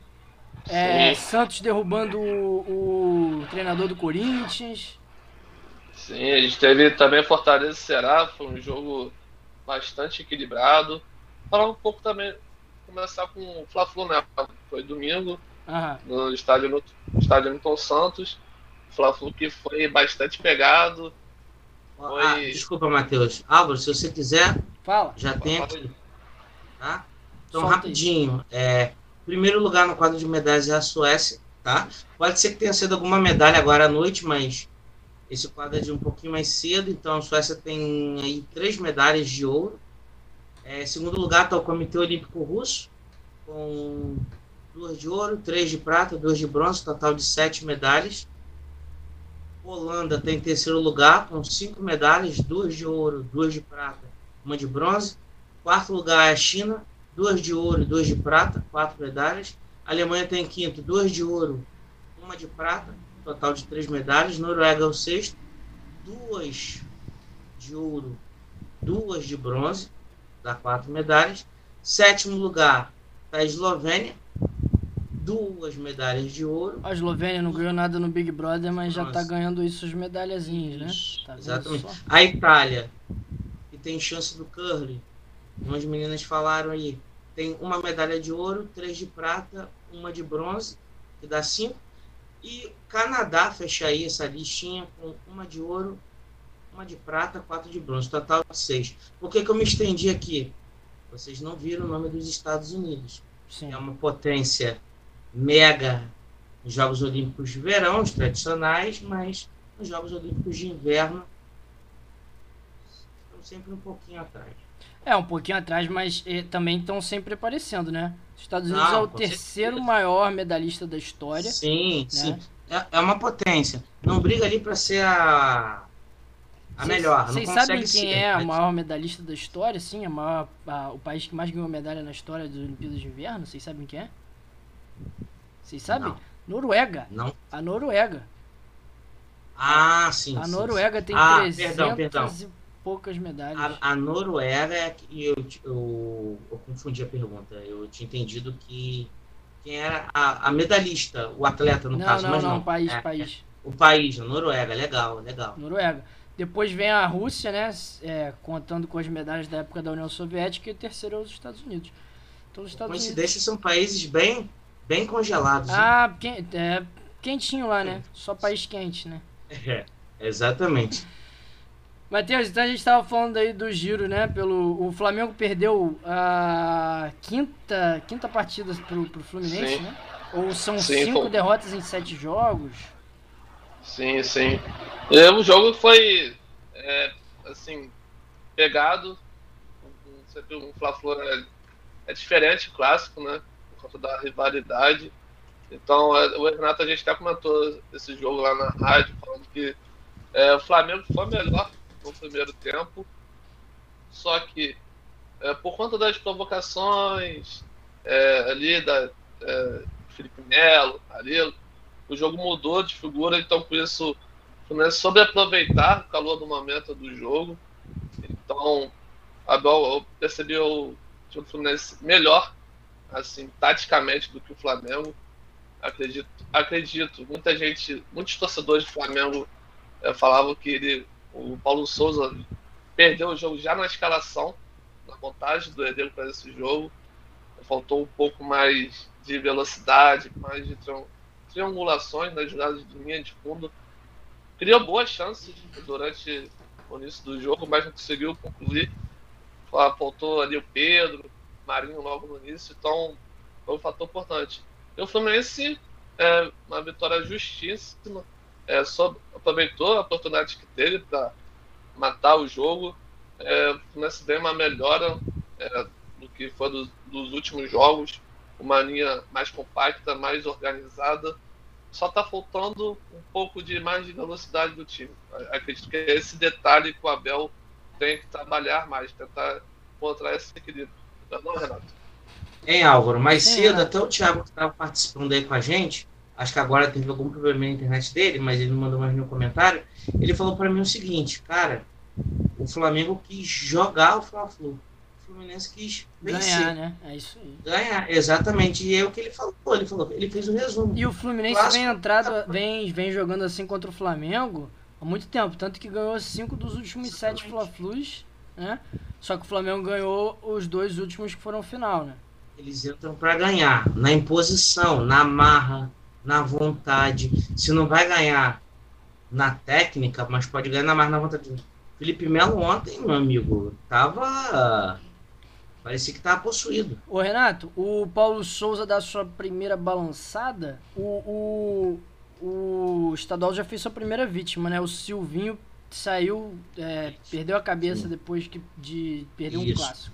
É, Santos derrubando o, o treinador do Corinthians. Sim, a gente teve também Fortaleza e Ceará, foi um jogo bastante equilibrado. Falar um pouco também, começar com o Fla-Flu, né? Foi domingo, ah. no estádio, no estádio Newton Santos. Fla-Flu que foi bastante pegado. Foi... Ah, desculpa, Matheus. Álvaro, se você quiser, Fala. já Fala. tem aqui. Tá? Então, Solta rapidinho. É, primeiro lugar no quadro de medalhas é a Suécia. Tá? Pode ser que tenha sido alguma medalha agora à noite, mas esse quadro é de um pouquinho mais cedo. Então, a Suécia tem aí três medalhas de ouro. É, segundo lugar está o Comitê Olímpico Russo, com duas de ouro, três de prata, duas de bronze, total de sete medalhas. Holanda tem terceiro lugar, com cinco medalhas, duas de ouro, duas de prata, uma de bronze. Quarto lugar é a China, duas de ouro, duas de prata, quatro medalhas. A Alemanha tem quinto, duas de ouro, uma de prata, total de três medalhas. Noruega é o sexto, duas de ouro, duas de bronze, dá quatro medalhas. Sétimo lugar está a Eslovênia, duas medalhas de ouro. A Eslovênia não ganhou nada no Big Brother, mas Nossa. já está ganhando isso, as medalhazinhas, né? Tá Exatamente. Só? A Itália, que tem chance do curling, como as meninas falaram aí, tem uma medalha de ouro, três de prata, uma de bronze, que dá cinco. E Canadá fecha aí essa listinha com uma de ouro, uma de prata, quatro de bronze, total seis. Por que que eu me estendi aqui? Vocês não viram o nome dos Estados Unidos. Sim. É uma potência mega nos Jogos Olímpicos de verão, os tradicionais, mas nos Jogos Olímpicos de inverno estão sempre um pouquinho atrás. É, um pouquinho atrás, mas eh, também estão sempre aparecendo, né? Os Estados Unidos não, é o terceiro certeza. maior medalhista da história. Sim, né? sim. É, é uma potência. Não briga ali para ser a, a cês, melhor. Vocês sabem quem ser, é mas... a maior medalhista da história? Sim, a maior, a, o país que mais ganhou medalha na história das Olimpíadas de Inverno? Vocês sabem quem é? Vocês sabem? Não. Noruega. Não. A Noruega. Ah, sim. A Noruega sim, tem sim. trezentos ah, perdão, perdão. e poucas medalhas. A, a Noruega, eu, eu, eu confundi a pergunta. Eu tinha entendido que quem era a, a medalhista, o atleta, no não, caso. Não, mas não, não, país, é, país. É, o país, a Noruega, legal, legal. Noruega. Depois vem a Rússia, né? É, contando com as medalhas da época da União Soviética, e o terceiro é os Estados Unidos. Então, os Estados Coincidência Unidos... são países bem, bem congelados. Ah, né? é, quentinho lá, né? Só país quente, né? É, exatamente. Matheus, então a gente estava falando aí do giro, né? Pelo, o Flamengo perdeu a quinta, quinta partida pro, pro Fluminense, sim, né? Ou são sim, cinco foi... derrotas em sete jogos? Sim, sim. O jogo foi, é, assim, pegado. Um Fla-Flor é, é diferente, clássico, né? Por conta da rivalidade. Então, é, o Renato, a gente até comentou esse jogo lá na rádio, falando que é, o Flamengo foi melhor no primeiro tempo. Só que, é, por conta das provocações é, ali da é, Felipe Melo, Arelo, o jogo mudou de figura, então por isso o Fluminense soube aproveitar o calor do momento do jogo. Então, Abel percebeu o time do Fluminense melhor, assim, taticamente, do que o Flamengo. Acredito, acredito. Muita gente, muitos torcedores do Flamengo é, falavam que ele, o Paulo Souza perdeu o jogo já na escalação, na montagem do elenco para esse jogo. Faltou um pouco mais de velocidade, mais de triângulo. triangulações nas jogadas de linha de fundo, criou boas chances durante o início do jogo, mas não conseguiu concluir. Faltou ali o Pedro, Marinho logo no início, então foi um fator importante. E o Fluminense, é, uma vitória justíssima, é, só aproveitou a oportunidade que teve para matar o jogo. É, o Fluminense deu uma melhora é, do que foi dos, dos últimos jogos, uma linha mais compacta, mais organizada. Só está faltando um pouco de mais de velocidade do time. Acredito que é esse detalhe que o Abel tem que trabalhar mais, tentar encontrar esse equilíbrio. Não, não, Renato? Hein, Álvaro? Mais cedo, até o Thiago, que estava participando aí com a gente, acho que agora teve algum problema na internet dele, mas ele não mandou mais nenhum comentário, ele falou para mim o seguinte, cara, o Flamengo quis jogar o Fla-Flu. O Fluminense quis vencer. Ganhar, né? É isso aí. Ganhar, exatamente. E é o que ele falou. Ele falou, ele fez o resumo. E o Fluminense Clásico. vem entrado, vem, vem jogando assim contra o Flamengo há muito tempo. Tanto que ganhou cinco dos últimos exatamente. sete Fla-Flus, né? Só que o Flamengo ganhou os dois últimos que foram final, né? Eles entram para ganhar. Na imposição, na marra, na vontade. Se não vai ganhar na técnica, mas pode ganhar na marra, na vontade. Felipe Melo ontem, meu amigo, tava... Parecia que estava possuído. Ô Renato, o Paulo Souza dá sua primeira balançada, o, o, o estadual já fez sua primeira vítima, né? O Silvinho saiu, é, perdeu a cabeça Sim. depois que de perder um clássico.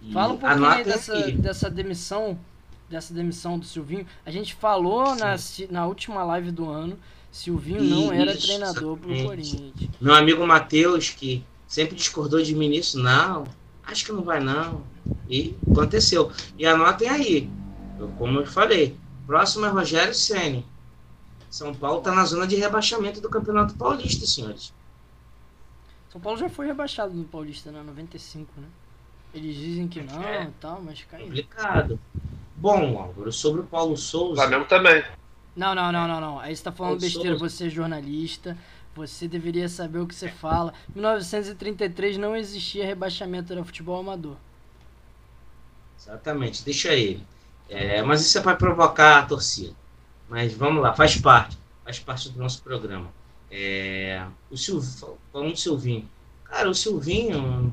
E fala um pouquinho aí dessa, é dessa, demissão, dessa demissão do Silvinho. A gente falou na, na última live do ano, Silvinho Isso, não era treinador pro Corinthians. Meu amigo Matheus, que sempre discordou de mim nisso, não... Acho que não vai não. E aconteceu. E anotem aí. Eu, como eu falei, próximo é Rogério Ceni. São Paulo está na zona de rebaixamento do Campeonato Paulista, senhores. São Paulo já foi rebaixado no Paulista, né? noventa e cinco, né? Eles dizem que não é, e tal, mas caiu. Complicado. Bom, Álvaro, sobre o Paulo Souza... Flamengo também. Não, não, não, não, não. Aí você tá falando Paulo besteira. Souza. Você é jornalista... Você deveria saber o que você fala. Em mil novecentos e trinta e três não existia rebaixamento, era futebol amador. Exatamente, deixa ele. É, mas isso é para provocar a torcida. Mas vamos lá, faz parte. Faz parte do nosso programa. É, o Silvinho, falando do Silvinho. Cara, o Silvinho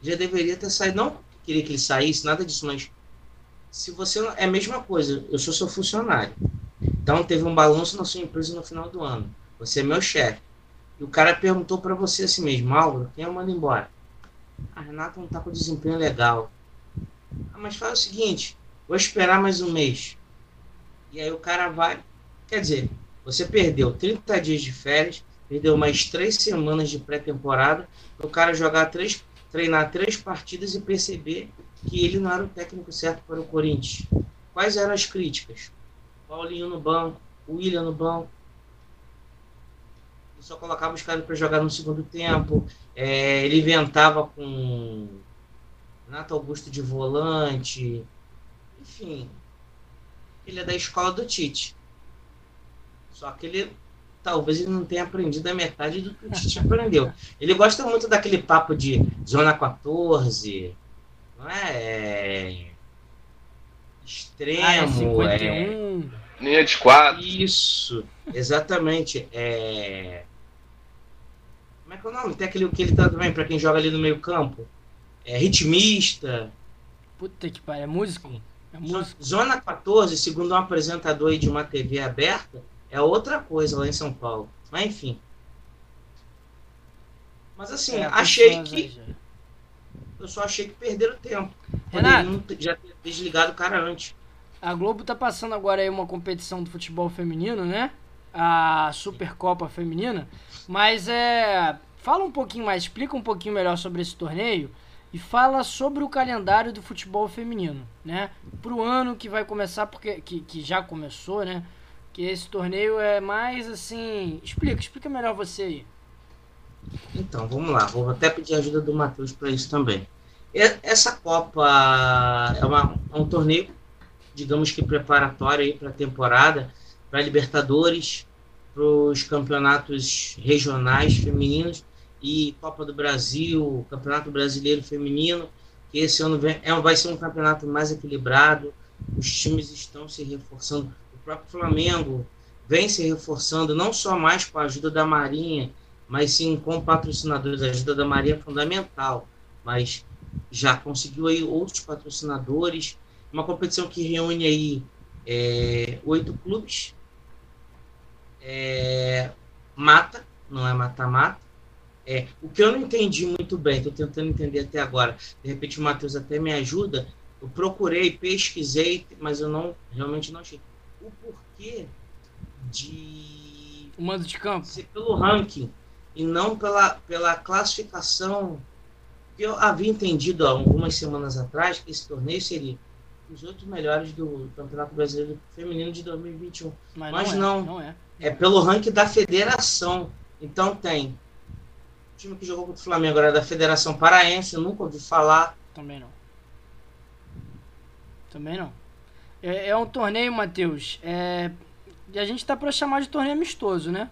já deveria ter saído. Não queria que ele saísse, nada disso, mas se você é a mesma coisa, eu sou seu funcionário. Então teve um balanço na sua empresa no final do ano. Você é meu chefe. E o cara perguntou para você assim mesmo, Álvaro, quem eu mando embora? A Renata não tá com desempenho legal. Ah, mas faz o seguinte, vou esperar mais um mês. E aí o cara vai... Quer dizer, você perdeu trinta dias de férias, perdeu mais três semanas de pré-temporada, o cara jogar três, treinar três partidas e perceber que ele não era o técnico certo para o Corinthians. Quais eram as críticas? Paulinho no banco, William no banco. só colocava os caras para jogar no segundo tempo. É, ele inventava com Renato Augusto de volante. Enfim, ele é da escola do Tite. Só que ele talvez ele não tenha aprendido a metade do que o Tite aprendeu. Ele gosta muito daquele papo de zona quatorze, não é? é... Extremo, ah, é cinquenta e um. É... Linha de quatro. Isso, exatamente. É... Como é que é o nome? Tem aquele que ele tá também, pra quem joga ali no meio campo. É ritmista. Puta que pariu, é músico. É músico. Zona quatorze, segundo um apresentador aí de uma T V aberta, é outra coisa lá em São Paulo. Mas enfim. Mas assim, é, achei que... Já. Eu só achei que perderam tempo. Renato, já ter desligado o cara antes. A Globo tá passando agora aí uma competição do futebol feminino, né? A Supercopa Feminina. Mas é... Fala um pouquinho mais, explica um pouquinho melhor sobre esse torneio e fala sobre o calendário do futebol feminino, né? Pro ano que vai começar, porque que, que já começou, né? Que esse torneio é mais assim... Explica, explica melhor você aí. Então, vamos lá. Vou até pedir a ajuda do Matheus para isso também. Essa Copa é, uma, é um torneio, digamos que preparatório aí para a temporada, para Libertadores, para os campeonatos regionais femininos e Copa do Brasil, Campeonato Brasileiro Feminino, que esse ano vem, é, vai ser um campeonato mais equilibrado, os times estão se reforçando, o próprio Flamengo vem se reforçando, não só mais com a ajuda da Marinha, mas sim com patrocinadores. A ajuda da Marinha é fundamental, mas já conseguiu aí outros patrocinadores. Uma competição que reúne aí é, oito clubes, é, mata, não é mata-mata, é, o que eu não entendi muito bem, estou tentando entender até agora, de repente o Matheus até me ajuda, eu procurei, pesquisei, mas eu não realmente não achei o porquê de... O mando de campo? Ser pelo ranking e não pela, pela classificação. Eu havia entendido há algumas semanas atrás que esse torneio seria os oito melhores do Campeonato Brasileiro Feminino de dois mil e vinte e um. Mas, Mas não, é, não. não é. é pelo ranking da federação. Então tem o time que jogou contra o Flamengo agora é da Federação Paraense, eu nunca ouvi falar. Também não. Também não. É, é um torneio, Matheus, é, a gente está para chamar de torneio amistoso, né?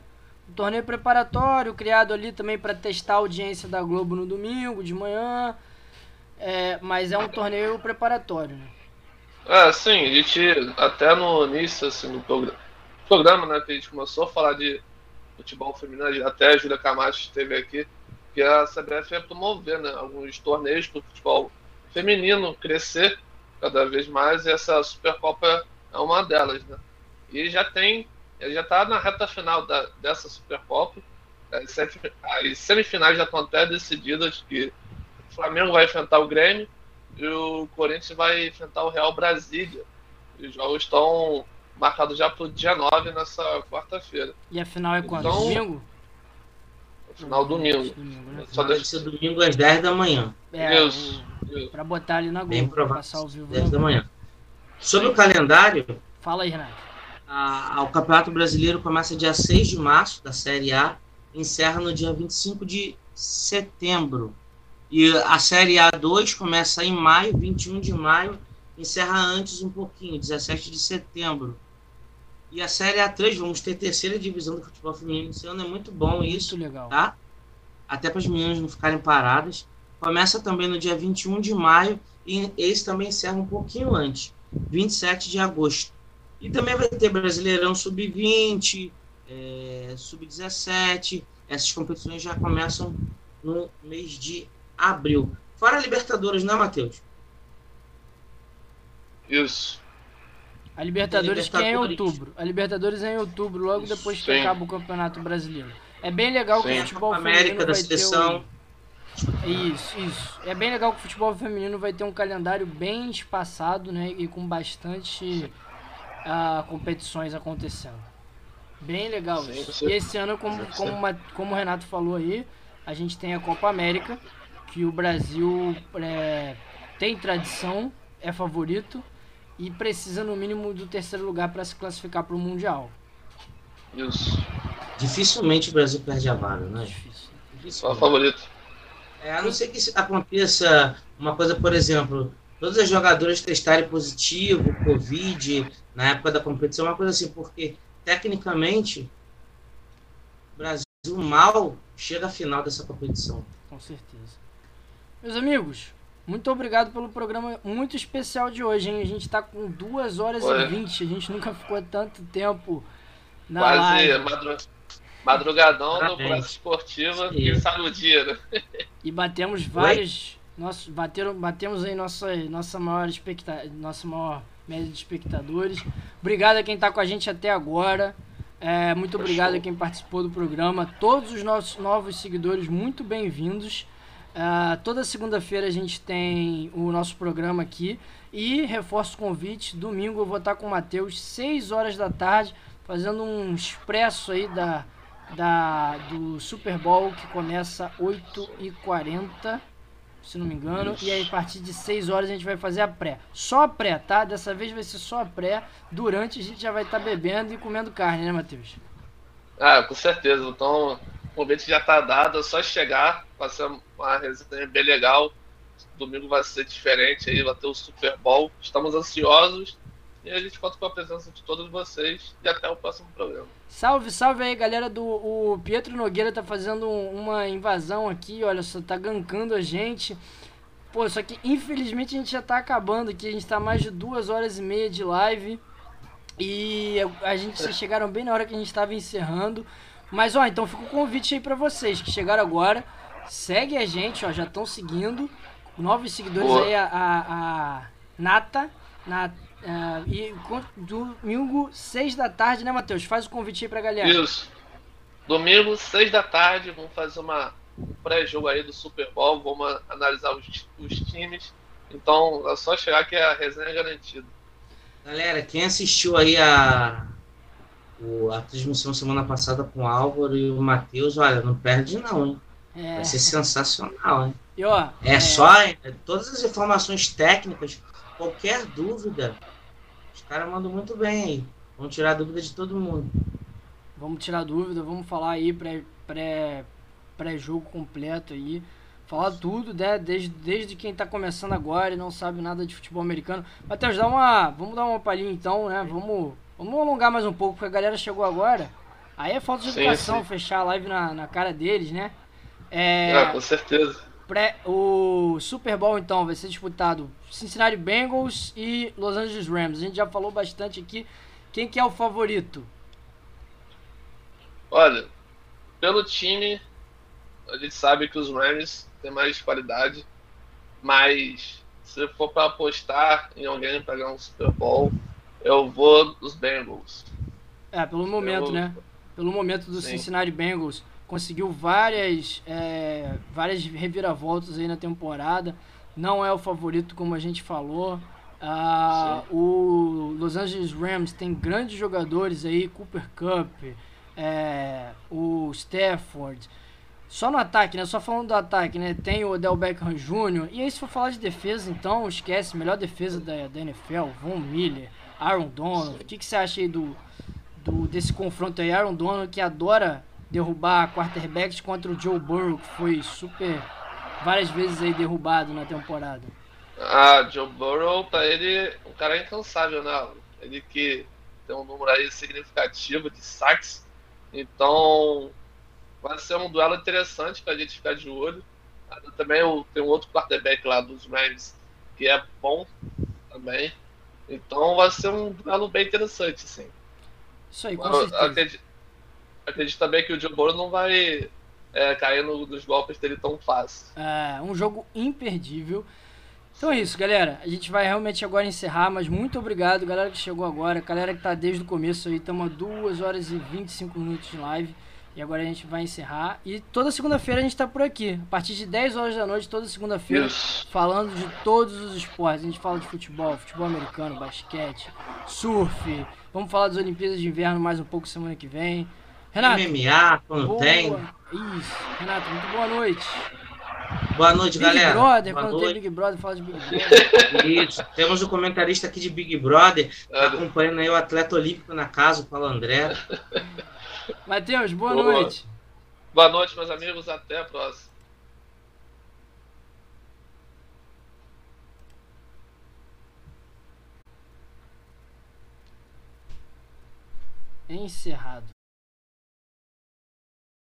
Um torneio preparatório, criado ali também para testar a audiência da Globo no domingo, de manhã. É, mas é um torneio preparatório, né? É, sim. A gente, até no início, assim, no programa, programa, né, que a gente começou a falar de futebol feminino, até a Júlia Camacho esteve aqui, que a C B F ia promover, né, alguns torneios para o futebol feminino crescer cada vez mais, e essa Supercopa é uma delas, né? E já tem... Ele já está na reta final da, dessa Supercopa. As semifinais já estão até decididas, que o Flamengo vai enfrentar o Grêmio e o Corinthians vai enfrentar o Real Brasília. Os jogos estão marcados já para o dia nove, nessa quarta-feira. E a final é quando? Então, domingo? Final não, domingo. domingo né? Só deve ser domingo às dez da manhã. É, isso. isso. Para botar ali na Globo, para passar ao vivo. dez da manhã. Sobre o calendário... Fala aí, Renato. Ah, o Campeonato Brasileiro começa dia seis de março da Série A, encerra no dia vinte e cinco de setembro. E a Série A dois começa em maio, vinte e um de maio, encerra antes um pouquinho, dezessete de setembro. E a Série A três, vamos ter terceira divisão do futebol feminino esse ano, é muito bom isso, legal, tá? Até para as meninas não ficarem paradas. Começa também no dia vinte e um de maio e esse também encerra um pouquinho antes, vinte e sete de agosto. E também vai ter Brasileirão sub vinte, é, sub dezessete. Essas competições já começam no mês de abril. Fora a Libertadores, né, Matheus? Isso. A Libertadores, a Libertadores que é em outubro. A Libertadores é em outubro, logo Isso, depois que sim. acaba o Campeonato Brasileiro. É bem legal sim. que o futebol a feminino América vai da seleção. Ter um... Isso, isso. É bem legal que o futebol feminino vai ter um calendário bem espaçado, né, e com bastante... Uh, competições acontecendo. Bem legal isso. Sim, sim. E esse ano, como, como, uma, como o Renato falou aí, a gente tem a Copa América, que o Brasil é, tem tradição, é favorito e precisa no mínimo do terceiro lugar para se classificar para o Mundial. Isso. Dificilmente o Brasil perde a vaga, né? Só favorito. É, a não ser que aconteça uma coisa, por exemplo, todas as jogadoras testarem positivo, Covid, na época da competição, uma coisa assim, porque tecnicamente o Brasil mal chega à final dessa competição. Com certeza. Meus amigos, muito obrigado pelo programa muito especial de hoje, hein? A gente tá com duas horas e vinte, a gente nunca ficou tanto tempo na Quase live. Madru... Madrugadão no Praça Esportiva, quem sabe o dia, né? E batemos vários... Nossos, bateram, batemos aí nossa, nossa, maior expecta, nossa maior média de espectadores. Obrigado a quem está com a gente até agora. É, muito obrigado a quem participou do programa. Todos os nossos novos seguidores, muito bem-vindos. Uh, toda segunda-feira a gente tem o nosso programa aqui. E reforço o convite, domingo eu vou estar com o Matheus, seis horas da tarde, fazendo um expresso aí da, da, do Super Bowl, que começa oito e quarenta, se não me engano. Ixi. E aí a partir de seis horas a gente vai fazer a pré. Só a pré, tá? Dessa vez vai ser só a pré. Durante a gente já vai estar tá bebendo e comendo carne, né, Matheus? Ah, com certeza. Então o convite já tá dado, é só chegar, passar uma resenha bem legal. Domingo vai ser diferente aí, vai ter o Super Bowl. Estamos ansiosos e a gente conta com a presença de todos vocês e até o próximo programa. Salve, salve aí, galera do... O Pietro Nogueira tá fazendo uma invasão aqui, olha só, tá gankando a gente. Pô, só que infelizmente a gente já tá acabando aqui, a gente tá mais de duas horas e meia de live. E a gente, vocês chegaram bem na hora que a gente tava encerrando. Mas, ó, então fica o convite aí pra vocês que chegaram agora. Segue a gente, ó, já estão seguindo. Novos seguidores. Boa. Aí, a, a, a Nata, Nata. Uh, e domingo, seis da tarde, né, Matheus? Faz o convite aí pra galera. Isso. Domingo, seis da tarde, vamos fazer uma pré-jogo aí do Super Bowl, vamos analisar os, os times. Então, é só chegar que a resenha é garantida. Galera, quem assistiu aí a, a transmissão semana passada com o Álvaro e o Matheus, olha, não perde não, hein? É. Vai ser sensacional, hein? E, ó, é, é só é, todas as informações técnicas... Qualquer dúvida, os caras mandam muito bem aí. Vamos tirar a dúvida de todo mundo. Vamos tirar a dúvida, vamos falar aí pré, pré, pré-jogo completo aí. Falar tudo, né? Desde, desde quem tá começando agora e não sabe nada de futebol americano. Matheus, dá uma, vamos dar uma palhinha então, né? Vamos, vamos alongar mais um pouco, porque a galera chegou agora. Aí é falta de educação, sim, sim. Fechar a live na, na cara deles, né? É, ah, com certeza. Pré, o Super Bowl então vai ser disputado Cincinnati Bengals e Los Angeles Rams. A gente já falou bastante aqui. Quem que é o favorito? Olha, pelo time a gente sabe que os Rams tem mais qualidade, mas se for para apostar em alguém para ganhar um Super Bowl, eu vou os Bengals. É, pelo momento, eu... né? Pelo momento do Sim. Cincinnati Bengals. Conseguiu várias, é, várias reviravoltas aí na temporada. Não é o favorito, como a gente falou. Ah, o Los Angeles Rams tem grandes jogadores aí. Cooper Kupp, é, o Stafford. Só no ataque, né? Só falando do ataque, né? Tem o Odell Beckham Júnior E aí, se for falar de defesa, então, esquece. Melhor defesa da, da N F L. Von Miller, Aaron Donald. O que, que você acha aí do, do, desse confronto aí? Aaron Donald, que adora... derrubar quarterbacks, contra o Joe Burrow, que foi super várias vezes aí derrubado na temporada. Ah, Joe Burrow, pra ele, um cara incansável, né? Ele que tem um número aí significativo de saques. Então vai ser um duelo interessante pra gente ficar de olho. Também tem um outro quarterback lá dos Rams que é bom também. Então vai ser um duelo bem interessante, sim. Isso aí, com certeza. Eu acredito... Acredito também que o Joe Burrow não vai é, cair no, nos golpes dele tão fácil. É, um jogo imperdível. Então é isso, galera. A gente vai realmente agora encerrar, mas muito obrigado, galera que chegou agora, galera que tá desde o começo aí, estamos a duas horas e vinte e cinco minutos de live. E agora a gente vai encerrar. E toda segunda-feira a gente tá por aqui. A partir de dez horas da noite, toda segunda-feira, isso. Falando de todos os esportes. A gente fala de futebol, futebol americano, basquete, surf. Vamos falar das Olimpíadas de Inverno mais um pouco semana que vem. Renato, M M A, quando boa. Tem. Isso, Renato, muito boa noite. Boa noite, Big galera. Brother, boa quando noite. Tem Big Brother, fala de Big Brother. Isso, temos um comentarista aqui de Big Brother, tá acompanhando aí o atleta olímpico na casa, o Paulo André. Matheus, boa, boa noite. Boa noite, meus amigos. Até a próxima. Encerrado.